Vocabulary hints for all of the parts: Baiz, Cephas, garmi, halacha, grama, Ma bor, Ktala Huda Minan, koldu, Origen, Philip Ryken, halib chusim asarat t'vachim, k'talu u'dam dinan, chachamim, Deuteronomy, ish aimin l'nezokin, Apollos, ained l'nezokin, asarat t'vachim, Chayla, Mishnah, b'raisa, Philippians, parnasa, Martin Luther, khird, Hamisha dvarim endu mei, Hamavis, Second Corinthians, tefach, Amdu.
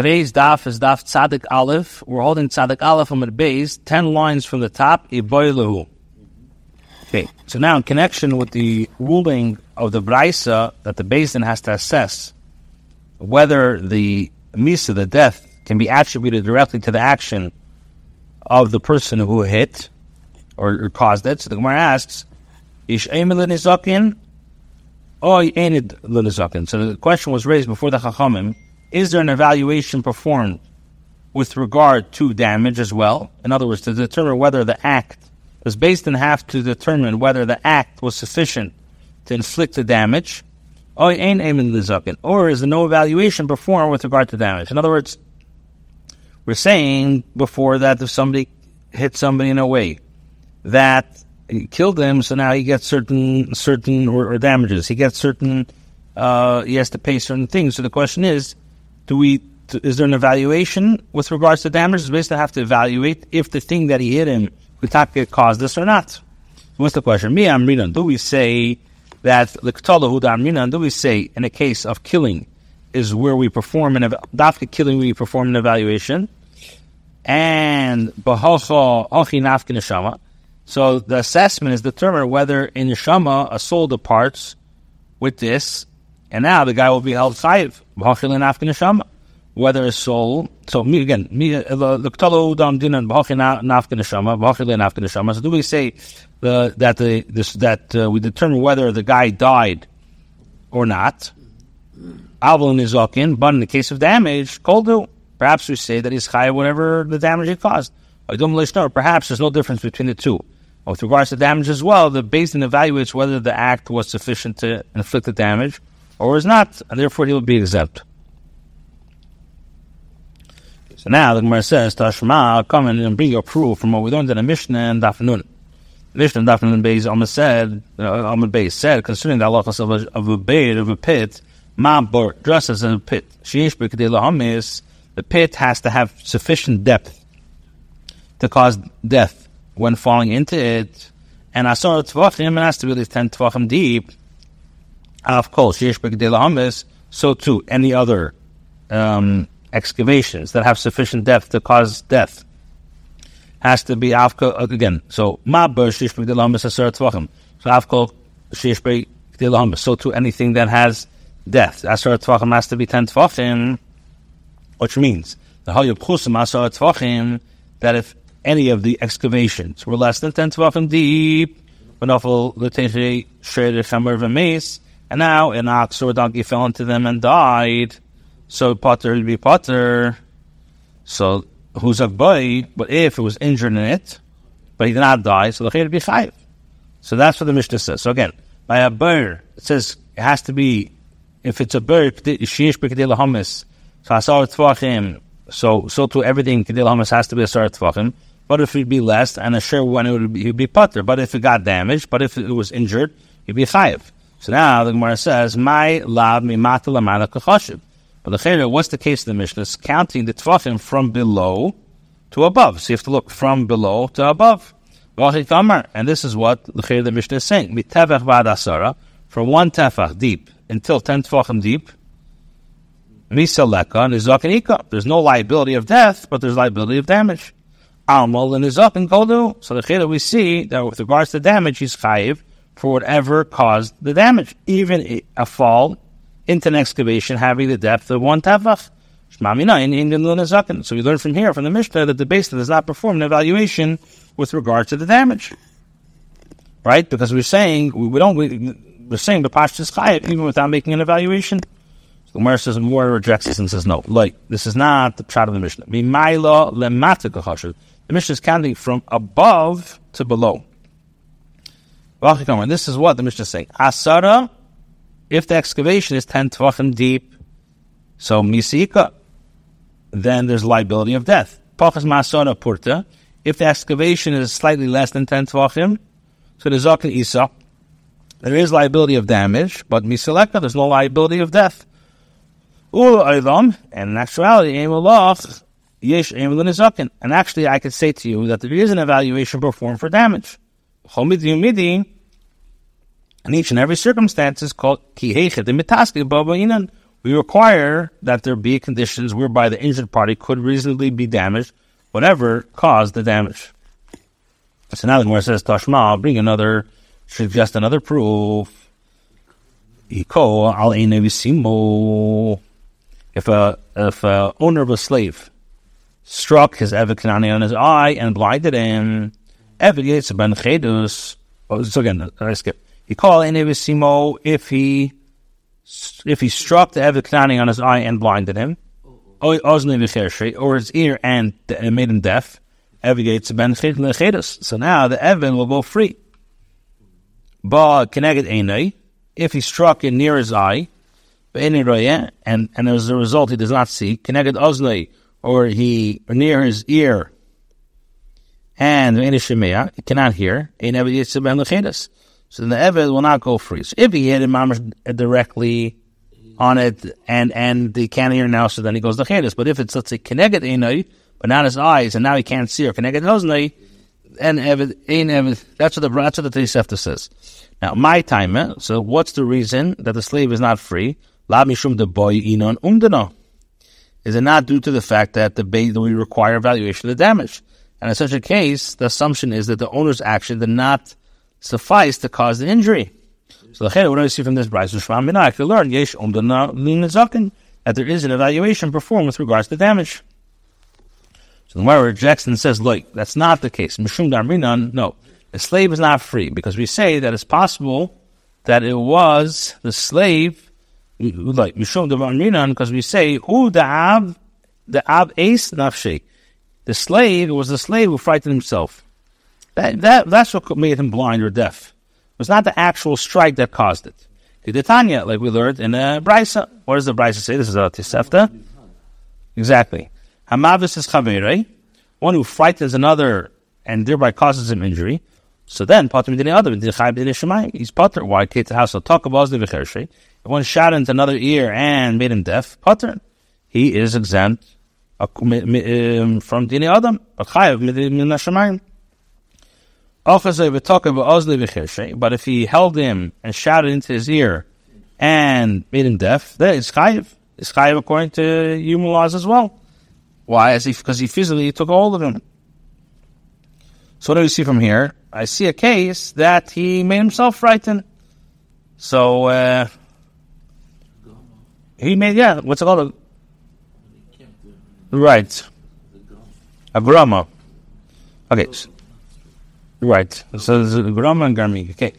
Today's daf is daf tzadik alef. We're holding tzadik alef on the Baiz, 10 lines from the top. Okay, so now in connection with the ruling of the b'raisa that the Baiz din has to assess whether the misa, the death, can be attributed directly to the action of the person who hit or caused it. So the Gemara asks, ish aimin l'nezokin or ained l'nezokin? So the question was raised before the chachamim, is there an evaluation performed with regard to damage as well? In other words, to determine whether the act was based on have to determine whether the act was sufficient to inflict the damage, or is there no evaluation performed with regard to damage? In other words, we're saying before that if somebody hit somebody in a way that killed him, so now he gets certain or damages. He gets certain. He has to pay certain things. So the question is, is there an evaluation with regards to damage? It's basically have to evaluate if the thing that he hit him caused this or not. So what's the question? Do we say that the Ktala Huda Minan? Do we say in a case of killing is where we perform an killing we perform an evaluation, and so the assessment is determined whether in neshama a soul departs with this, and now the guy will be held chayiv b'achil le'nafken neshama. Whether a soul, so the k'talu u'dam dinan b'achil le'nafken neshama, b'achil le'nafken neshama. So do we say that we determine whether the guy died or not? Avon isachin, but in the case of damage, koldu, perhaps we say that he's chayiv whatever the damage he caused. Perhaps there's no difference between the two. With regards to damage as well, the Baiz din evaluates whether the act was sufficient to inflict the damage or is not, and therefore he will be exempt. So now the Gemara says, Tashma, come and bring your proof from what we learned in the Mishnah and Dafnun. The Mishnah and Dafnun Baiz said, concerning the halacha of a bed, of a pit, Ma bor, just as in a pit, the pit has to have sufficient depth to cause death when falling into it, and asarat t'vachim, it has to be at least 10 t'vachim deep. Of course, so too any other excavations that have sufficient depth to cause death has to be again. So ma bor sheish b'gdeilahamis asarat t'vachim. So afkol sheish b'gdeilahamis. So too anything that has death, asarat t'vachim has to be 10 t'vachim, which means the halib chusim asarat t'vachim, that if any of the excavations were less than 10 t'vachim deep, and now an ox or a donkey fell into them and died. So potter would be potter. So who's a boy? But if it was injured in it, but he did not die, so the khird would be 5. So that's what the Mishnah says. So again, by a bird, it says it has to be, if it's a bird, so too everything has to be asarat t'vachim. But if it be less, and a sure one, it would be putter. But if it got damaged, but if it was injured, it would be chayiv. So now the Gemara says, "My lav mi matal amala kachashiv." But the chayla, what's the case of the Mishnah? It's counting the t'vachim from below to above. So you have to look from below to above. And this is what the chayla, the Mishnah, is saying: mitevach bad asara, from 1 tefach deep until 10 t'vachim deep. Misaleka nizakin ikah. There's no liability of death, but there's liability of damage. And is up in koldu. So the chayla, we see that with regards to damage, he's chayiv for whatever caused the damage, even a fall into an excavation having the depth of 1 tefach. So we learn from here, from the Mishnah, that the Baiz din does not perform an evaluation with regard to the damage, right? Because we're saying we're saying the pashtus is chayiv even without making an evaluation. The Gemara says, more rejects this and says, no, like, this is not the pshat of the Mishnah. The Mishnah is counting from above to below. This is what the Mishnah is saying. Asara, if the excavation is 10 t'vachim deep, so misika, then there's liability of death. Pachas ma'asara purta, if the excavation is slightly less than 10 t'vachim, so there's zakin isa, there is liability of damage, but misileka, there's no liability of death. And in actuality, and actually I could say to you that there is an evaluation performed for damage. And each and every circumstance is called, we require that there be conditions whereby the injured party could reasonably be damaged, whatever caused the damage. So now the Gemara says, Tashma, I'll bring another, suggest another proof. If a owner of a slave struck his Eve Kanani on his eye and blinded him, Eve gates a ben chedus. So again, I skip. He called ained l'nezokin if he struck the Eve Kanani on his eye and blinded him, or his ear and made him deaf. Eve gates a ben chedus. So now the Evan will go free. But if he struck it near his eye, and as a result he does not see, connected oznei, or near his ear, and he cannot hear, so the Eved will not go free. So if he hit him directly on it, and he can't hear now, so then he goes to chedus. But if it's, let's say, connected einei, but not his eyes, and now he can't see, or connected oznei, and Eved, that's what the Tosefta says. Now, my time, so what's the reason that the slave is not free? Is it not due to the fact that we require evaluation of the damage? And in such a case, the assumption is that the owner's action did not suffice to cause the injury. So, what do I see from this b'raisa? I can learn that there is an evaluation performed with regards to the damage. So, the Gemara rejects and says, look, that's not the case. No. The slave is not free, because we say that it's possible that it was the slave, like Mishum dvarim Minan, because we say who the ab ace nafshei. The slave, it was the slave who frightened himself. That's what made him blind or deaf. It was not the actual strike that caused it. Tanya, like we learned in the b'raisa. What does the b'raisa say? This is a Tosefta. Exactly. Hamavis is chaverei, one who frightens another and thereby causes him injury. So then, patur din adam din chayiv b'neshama. He's patur. Why? Kates house will talk about the v'cher shrei. If one shot into another ear and made him deaf, patur. He is exempt from din adam. But chayiv b'neshama. Ochazay v'talka b'ozli v'cher shrei. But if he held him and shouted into his ear and made him deaf, then it's chayiv. It's chayiv according to human laws as well. Why? Because he physically took hold of him. So what do we see from here? I see a case that he made himself frightened. So, what's it called? Right. A grama. Okay. Right. So there's a grama and garmi. Okay.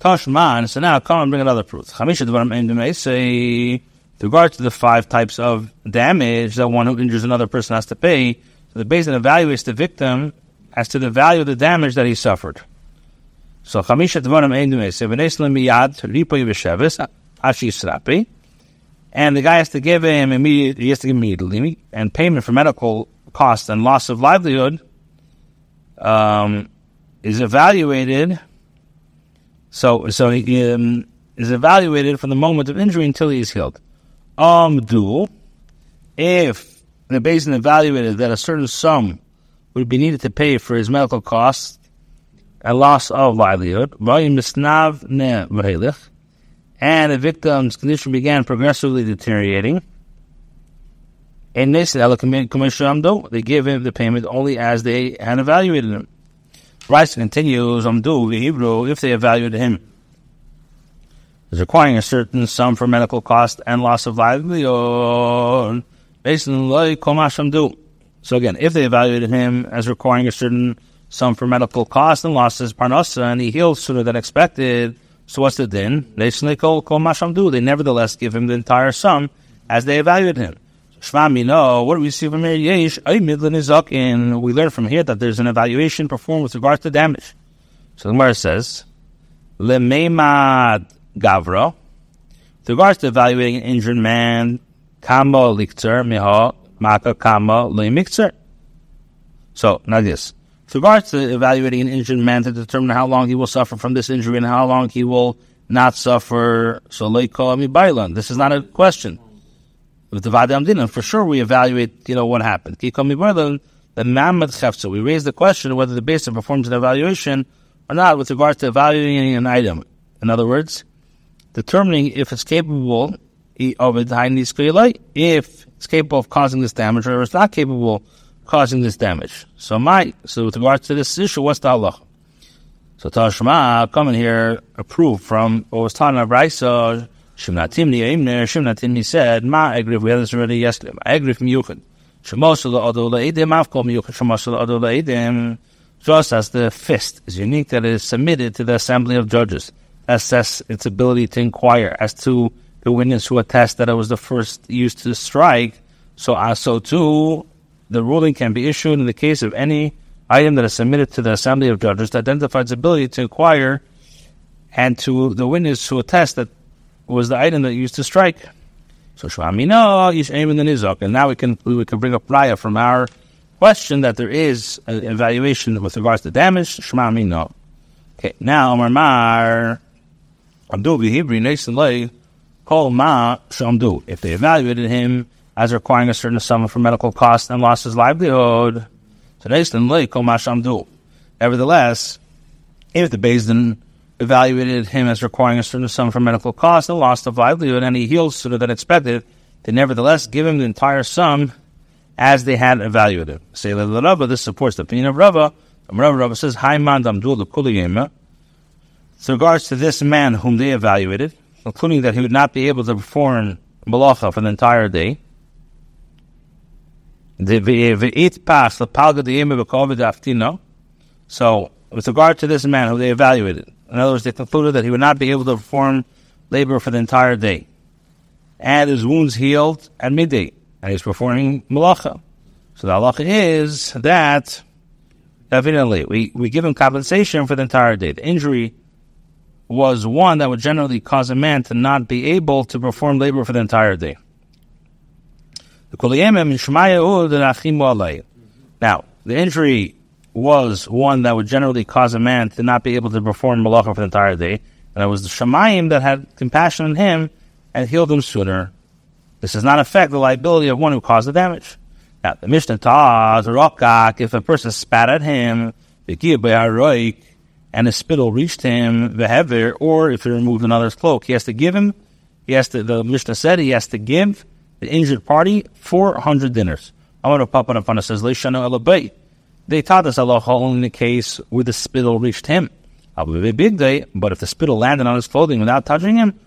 Tashman. So now come and bring another proof. Hamisha dvarim endu mei. Say, with regard to the 5 types of damage that one who injures another person has to pay, so the Baiz evaluates the victim as to the value of the damage that he suffered. So, Hamisha dvarim endu mei, and the guy has to give him immediately, and payment for medical costs and loss of livelihood is evaluated. So he is evaluated from the moment of injury until he is healed. Amdu, if the basin evaluated that a certain sum would be needed to pay for his medical costs and loss of livelihood, and the victim's condition began progressively deteriorating, and they give him the payment only as they had evaluated him. Bryce continues, if they evaluated him as requiring a certain sum for medical cost and loss of livelihood, so again, if they evaluated him as requiring a certain sum for medical costs and losses, parnasa, and he heals sooner than expected, so what's the din? They nevertheless give him the entire sum as they evaluated him. What do we see from here? Yesh aimin l'nezokin. We learn from here that there's an evaluation performed with regards to damage. So the Gemara says, lemeimad gavro. With regards to evaluating an injured man, kama likter miha. So, now this. With regards to evaluating an injured man to determine how long he will suffer from this injury and how long he will not suffer, so this is not a question. With the vadam din, for sure we evaluate, what happened. So we raise the question whether the basin performs an evaluation or not with regards to evaluating an item. In other words, determining if it's capable if it's capable of causing this damage or it's not capable of causing this damage. So with regards to this issue, what's the halacha? So Tashma, coming here, approved from what was taught in b'raisa, Shimnatimni said, Ma agrif, we had this already yesterday, Ma agrif miyuchad. Just as the fist is unique that it is submitted to the assembly of judges, assess its ability to inquire as to the witness who attests that it was the first used to strike, so too the ruling can be issued in the case of any item that is submitted to the assembly of judges to identify its ability to inquire and to the witness who attests that was the item that used to strike. So ish aimin l'nezokin, and now we can bring up raya from our question that there is an evaluation with regards to damage. Okay, now Amdu b'hibri neis lay kol ma shamdu. If they evaluated him as requiring a certain sum for medical costs and lost his livelihood, so neis lay kol ma shamdu. Nevertheless, if the Baiz din evaluated him as requiring a certain sum for medical costs and loss of livelihood, and he heals sooner than expected, they nevertheless give him the entire sum as they had evaluated. Say the Rava, this supports the opinion of Rava. Rava says, with regards to this man whom they evaluated, including that he would not be able to perform malacha for the entire day, so with regard to this man who they evaluated, in other words, they concluded that he would not be able to perform labor for the entire day, and his wounds healed at midday, and he's performing malacha. So the halacha is that, evidently, we give him compensation for the entire day. The injury was one that would generally cause a man to not be able to perform labor for the entire day. Now, the injury was one that would generally cause a man to not be able to perform malacha for the entire day, and it was the Shemayim that had compassion on him and healed him sooner. This does not affect the liability of one who caused the damage. Now, the Mishnah taught, if a person spat at him, and his spittle reached him, or if he removed another's cloak, the Mishnah said he has to give the injured party 400 dinars. I want to pop it up on it, says, they taught this halacha only in the case where the spittle reached him. But if the spittle landed on his clothing without touching him,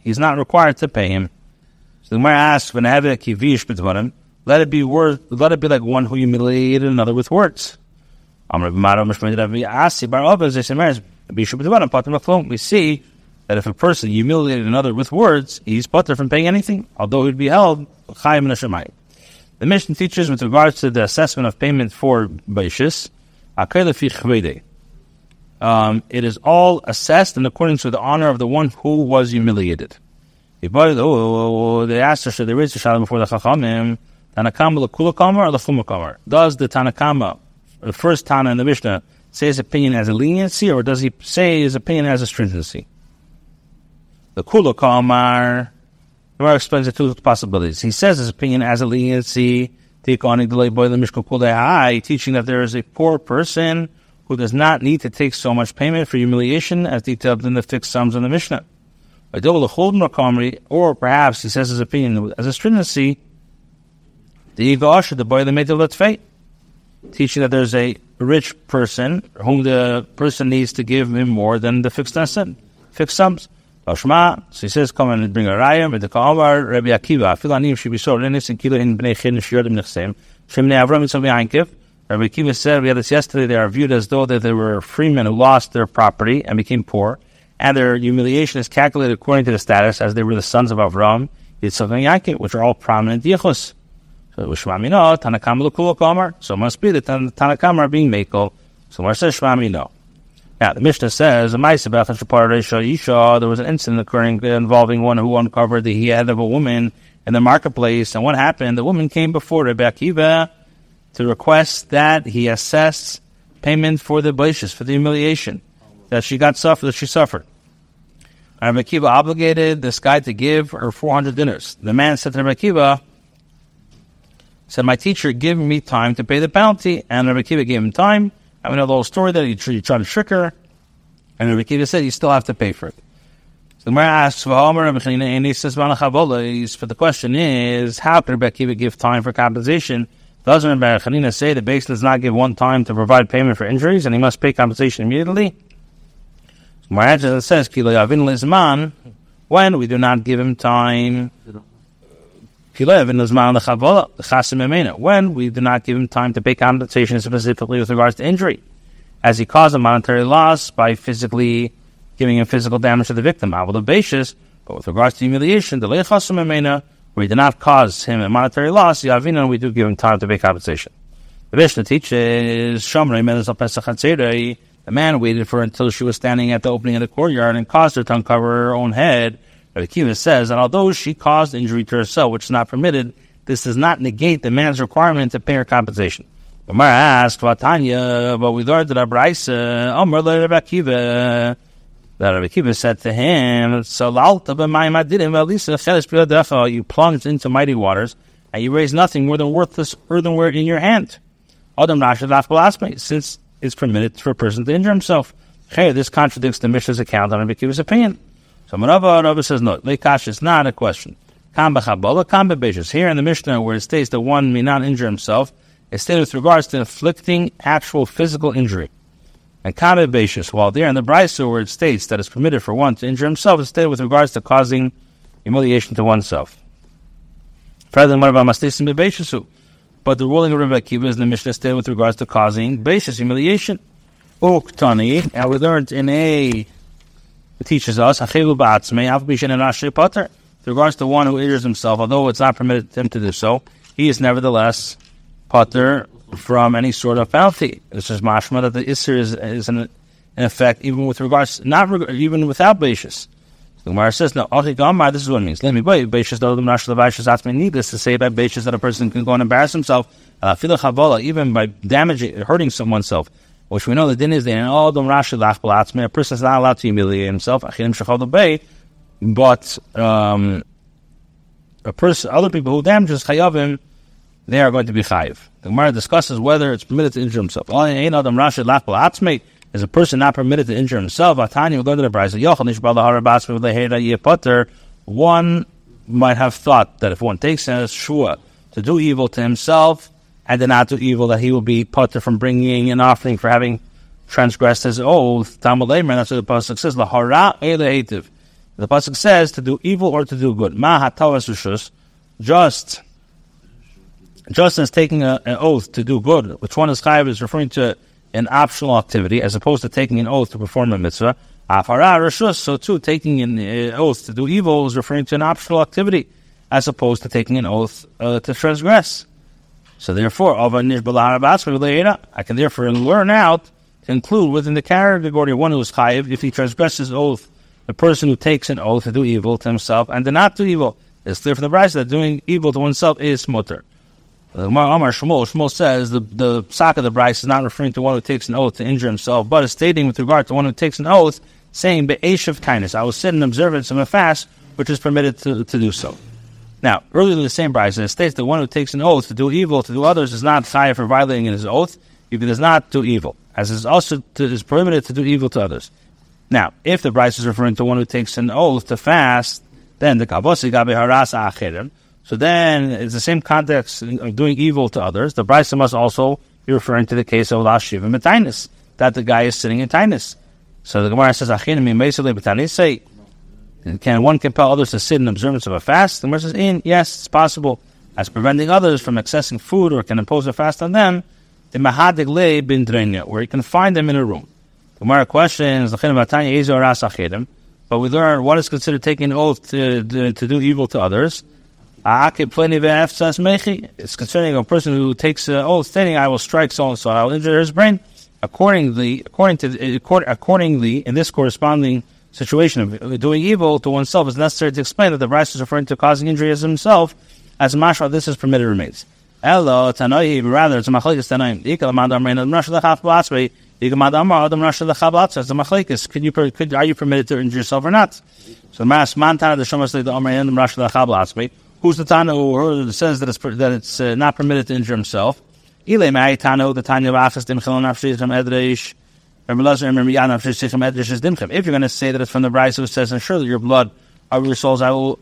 he's not required to pay him. So the Gemara asks, let it be like one who humiliated another with words. We see that if a person humiliated another with words, he's potter from paying anything, although he'd be held chayiv b'achil. The Mishnah teaches with regards to the assessment of payment for baishis, it is all assessed in accordance with the honor of the one who was humiliated. They asked us, should they raise the shalom before the chachamim, Tanakama l'kulakamar or l'chumakamar? Does the Tanakama, the first Tana in the Mishnah, say his opinion as a leniency, or does he say his opinion as a stringency? The kulakamar, the Gemara explains the two possibilities. He says his opinion as a leniency, teaching that there is a poor person who does not need to take so much payment for humiliation as detailed in the fixed sums in the Mishnah. Or perhaps he says his opinion as a stringency, teaching that there's a rich person whom the person needs to give him more than the fixed sums. So he says, come and bring a raya. With the Ka'amar, Rabbi Akiva, Filanim should be sold in this and kilo in Bnei Chin Shiordim Nechseim. Shemnei Avram Yitzhak Yankiv. Rabbi Akiva said, we had this yesterday, they are viewed as though that they were freemen who lost their property and became poor, and their humiliation is calculated according to the status as they were the sons of Avram, Yitzhak and Yankiv, which are all prominent yichus. So Shmamino, Tanakam Lukul Ka'amar. So it must be that Tanakam are being mekel. So where says Shmamino? Now, the Mishnah says, there was an incident occurring involving one who uncovered the head of a woman in the marketplace. And what happened? The woman came before Rabbi Akiva to request that he assess payment for the baishas, for the humiliation that she suffered. Rabbi Akiva obligated this guy to give her 400 dinars. The man said to Rabbi Akiva, my teacher, give me time to pay the penalty. And Rabbi Akiva gave him time. I mean, the whole story that he tried to trick her, and Rabbi Akiva said, you still have to pay for it. The Gemara asks, and he says, but the question is, how could Rebbe Akiva give time for compensation? Doesn't Rebbe Chanina say the Beis does not give one time to provide payment for injuries, and he must pay compensation immediately? The Gemara answers and says, when we do not give him time, when we do not give him time to pay compensation specifically with regards to injury, as he caused a monetary loss by physically giving him physical damage to the victim, but with regards to humiliation, we did not cause him a monetary loss, we do give him time to pay compensation. The Mishnah teaches, the man waited for her until she was standing at the opening of the courtyard and caused her to uncover her own head. Rebbe Akiva says, and although she caused injury to herself, which is not permitted, this does not negate the man's requirement to pay her compensation. Gemara asked, but we learned that Rebbe Akiva said to him, you plunged into mighty waters, and you raised nothing more than worthless earthenware in your hand. Since it's permitted for a person to injure himself. This contradicts the Mishnah's account on Rebbe Akiva's opinion. So Rebbe says, no, Leikash is not a question. Here in the Mishnah, where it states that one may not injure himself, it's stated with regards to inflicting actual physical injury. And Kambe Beishis, while there in the Baiz, where it states that it's permitted for one to injure himself, it's stated with regards to causing humiliation to oneself. But the ruling of Rebbe Akiva is in the Mishnah stated with regards to causing Beishis, humiliation. Uktani, and we learned in a... It teaches us, with regards to one who injures himself, although it's not permitted him to do so, he is nevertheless patur from any sort of penalty. This is mashma that the Isser is in effect, even with regards, even without Beishis. The Gemara says, no, this is what it means. Let me buy Beishis, needless to say by Beishis that a person can go and embarrass himself, even by damaging, hurting oneself. Which we know the din is that a person is not allowed to humiliate himself, but other people who damages chayavim, they are going to be chayiv. The Gemara discusses whether it's permitted to injure himself. Is a person not permitted to injure himself? One might have thought that if one takes a shua to do evil to himself, and did not do evil, that he will be patur from bringing an offering for having transgressed his oath. Talmud Leimer, that's what the pasuk says. Lahara elehetiv. The pasuk says to do evil or to do good. Ma hatavasushus. Just as taking an oath to do good, which one is chayiv is referring to an optional activity, as opposed to taking an oath to perform a mitzvah. Afara reshus. So too, taking an oath to do evil is referring to an optional activity, as opposed to taking an oath to transgress. So therefore, I can therefore learn out, conclude within the category of one who is chayiv, if he transgresses oath, the person who takes an oath to do evil to himself and to not do evil. It's clear from the Bryce that doing evil to oneself is mutter. Shmuel says the psak of the Bryce is not referring to one who takes an oath to injure himself, but is stating with regard to one who takes an oath, saying, Be'esh of kindness, I will sit in observance of a fast, which is permitted to do so. Now, earlier in the same Bryce, it states that one who takes an oath to do evil to do others is not chayav for violating his oath if he does not do evil, as is also is permitted to do evil to others. Now, if the Bryce is referring to one who takes an oath to fast, then the kavosei gabe haras acherim. So then, it's the same context of doing evil to others. The Bryce must also be referring to the case of lashiva mitainis, that the guy is sitting in tainis. So the Gemara says acherim imeisele b'tanisei. Can one compel others to sit in observance of a fast? The Gemara says, yes, it's possible. As preventing others from accessing food or can impose a fast on them, the mahadig lei bin drenya, where you can find them in a room. The Gemara questions, but we learn what is considered taking an oath to do evil to others. It's concerning a person who takes an oath stating, I will strike so-and-so, I will injure his brain. Accordingly, in this corresponding situation of doing evil to oneself is necessary to explain that the Bryce is referring to causing injury as himself, as mashra this is permitted remains. Elo tanoihi, rather it's a machlekes tanoim. Are you permitted to injure yourself or not? So mas mantana the shomas the amrein l'mrashla chablatzmi. Who's the tana who says that it's not permitted to injure himself? Ile ma'itano the tanya v'achas dim chelon afshis from edreish. If you're going to say that it's from the b'raisa who says, and surely your blood of your souls I will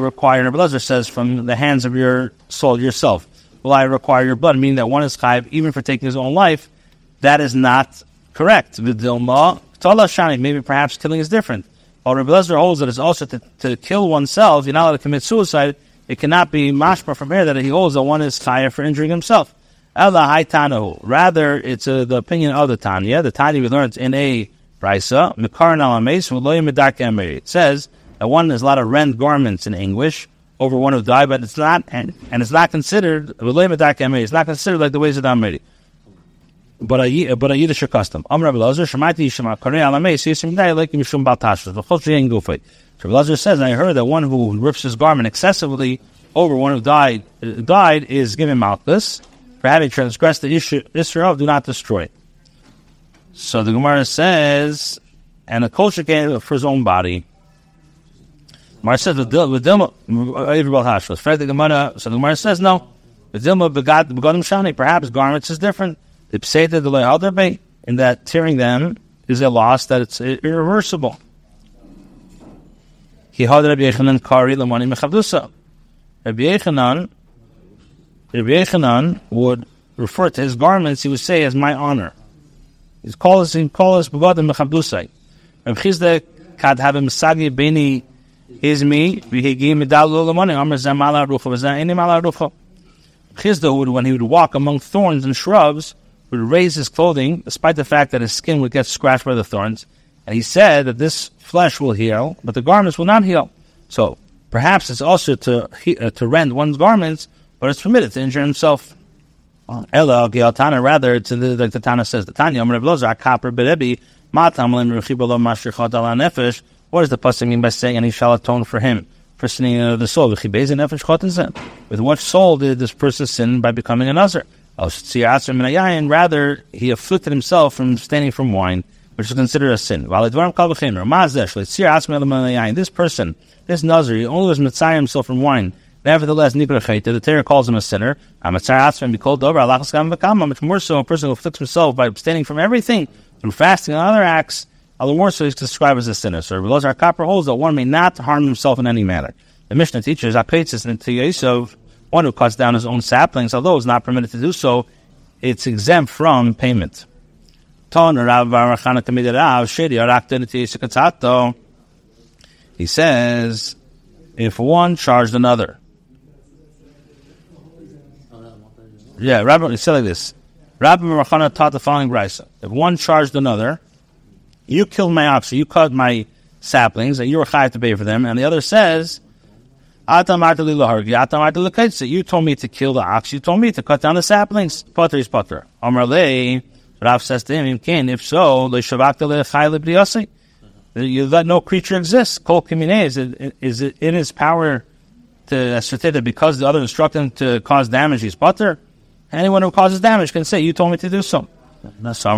require, and Abelazar says, from the hands of your soul yourself will I require your blood, meaning that one is chayiv even for taking his own life. That is not correct. Maybe perhaps killing is different. Or Abelazar holds that it's also to kill oneself. You're not allowed to commit suicide. It cannot be mashma from here that he holds that one is chayiv for injuring himself. Rather, it's the opinion of the Tanya. The Tanya we learned in a b'raisa, it says that one is allowed to rend garments in anguish over one who died, but it's not, and it's not considered. It's not considered like the ways of the Amri, but a Yiddish custom. Rabbi Lazar says, I heard that one who rips his garment excessively over one who died is given malchus. For having transgressed the Israel, do not destroy it. So the Gemara says, and a kosher can for his own body. Gemara says, so the Gemara says, no. Perhaps garments is different. In that tearing them is a loss that it's irreversible. Rabbi Yechanan would refer to his garments, he would say, as my honor. He'd call us Begadim Mechabdusai. Rabbi Chizdek had Habim Sagi Beni Hizmi, Vihigi Medalu Lamani, Amr Zamala Rufa, Zanimala Rufa. Chizdek, when he would walk among thorns and shrubs, would raise his clothing, despite the fact that his skin would get scratched by the thorns. And he said that this flesh will heal, but the garments will not heal. So perhaps it's also to rend one's garments, but it's permitted to injure himself. Ella Giatana, rather, to the like the Tana says, the Tanya Amrebloza Kapper Berebi Matam Lim Ruchibolo Mashrikhat Allah Nefesh. What does the pasuk mean by saying, and he shall atone for him for sinning the soul? With what soul did this person sin by becoming a nazir? Rather, he afflicted himself from abstaining from wine, which is considered a sin. This nazir, he only was mitzayah himself from wine. Nevertheless, the Torah calls him a sinner. Much more so, a person who afflicts himself by abstaining from everything through fasting and other acts, all the more so he's described as a sinner. So, Rabbi Lazar Kapper holds that one may not harm himself in any manner. The Mishnah teaches, one who cuts down his own saplings, although is not permitted to do so, it's exempt from payment. He says, if one charged another. Yeah, Rabbi said like this. Rabbi Merachana taught the following b'raisa. If one charged another, you killed my oxen, you cut my saplings, and you were chayav to pay for them, and the other says, you told me to kill the ox, you told me to cut down the saplings. Pater is pater. Amar lei, Rav says to him, if so, le'shavakta le'chai le'briyasi. You let no creature exist. Kol kimine is in his power to ascertain that because the other instructed him to cause damage, he's pater. Anyone who causes damage can say, you told me to do so. Yeah, so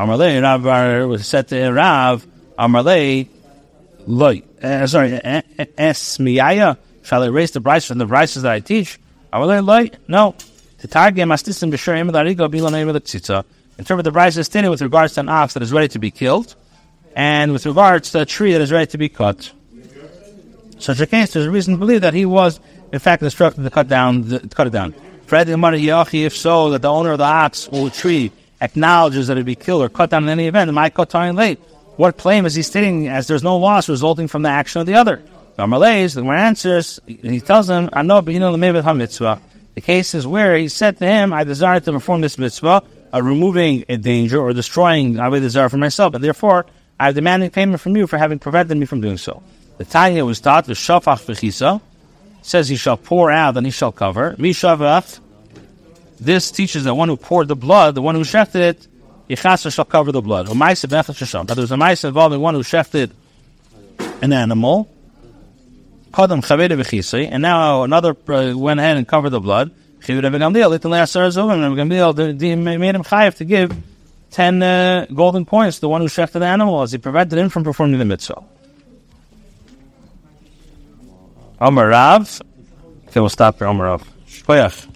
Amarlei, Rav was said to Rav, Amarlei, Esmiaya, shall I erase the b'raisa from the b'raisas that I teach? Amarlei, loy, no. Interpret the b'raisa stated with regards to an ox that is ready to be killed, and with regards to a tree that is ready to be cut. Such a case, there's a reason to believe that he was, in fact, instructed to cut it down. If so, that the owner of the ox or tree acknowledges that it be killed or cut down in any event, what claim is he stating as there's no loss resulting from the action of the other? The one answers, he tells him, the case is where he said to him, I desire to perform this mitzvah, removing a danger or destroying I would desire for myself, and therefore I have demanded payment from you for having prevented me from doing so. The Tanya was taught, the shafach v'chisa, says he shall pour out and he shall cover. Mishavach, this teaches that one who poured the blood, the one who shefted it, Yechasa shall cover the blood. But there's a ma'ase involving one who shefted an animal. Kodam chaveda v'chisi, and now another went ahead and covered the blood. Chivida v'gamliel, little asar zovim, and Gamliel made him chayav to give 10 golden points to the one who shefted the animal, as he prevented him from performing the mitzvah. Amarav. Okay, we'll stop here. Amarav. Shkoyach.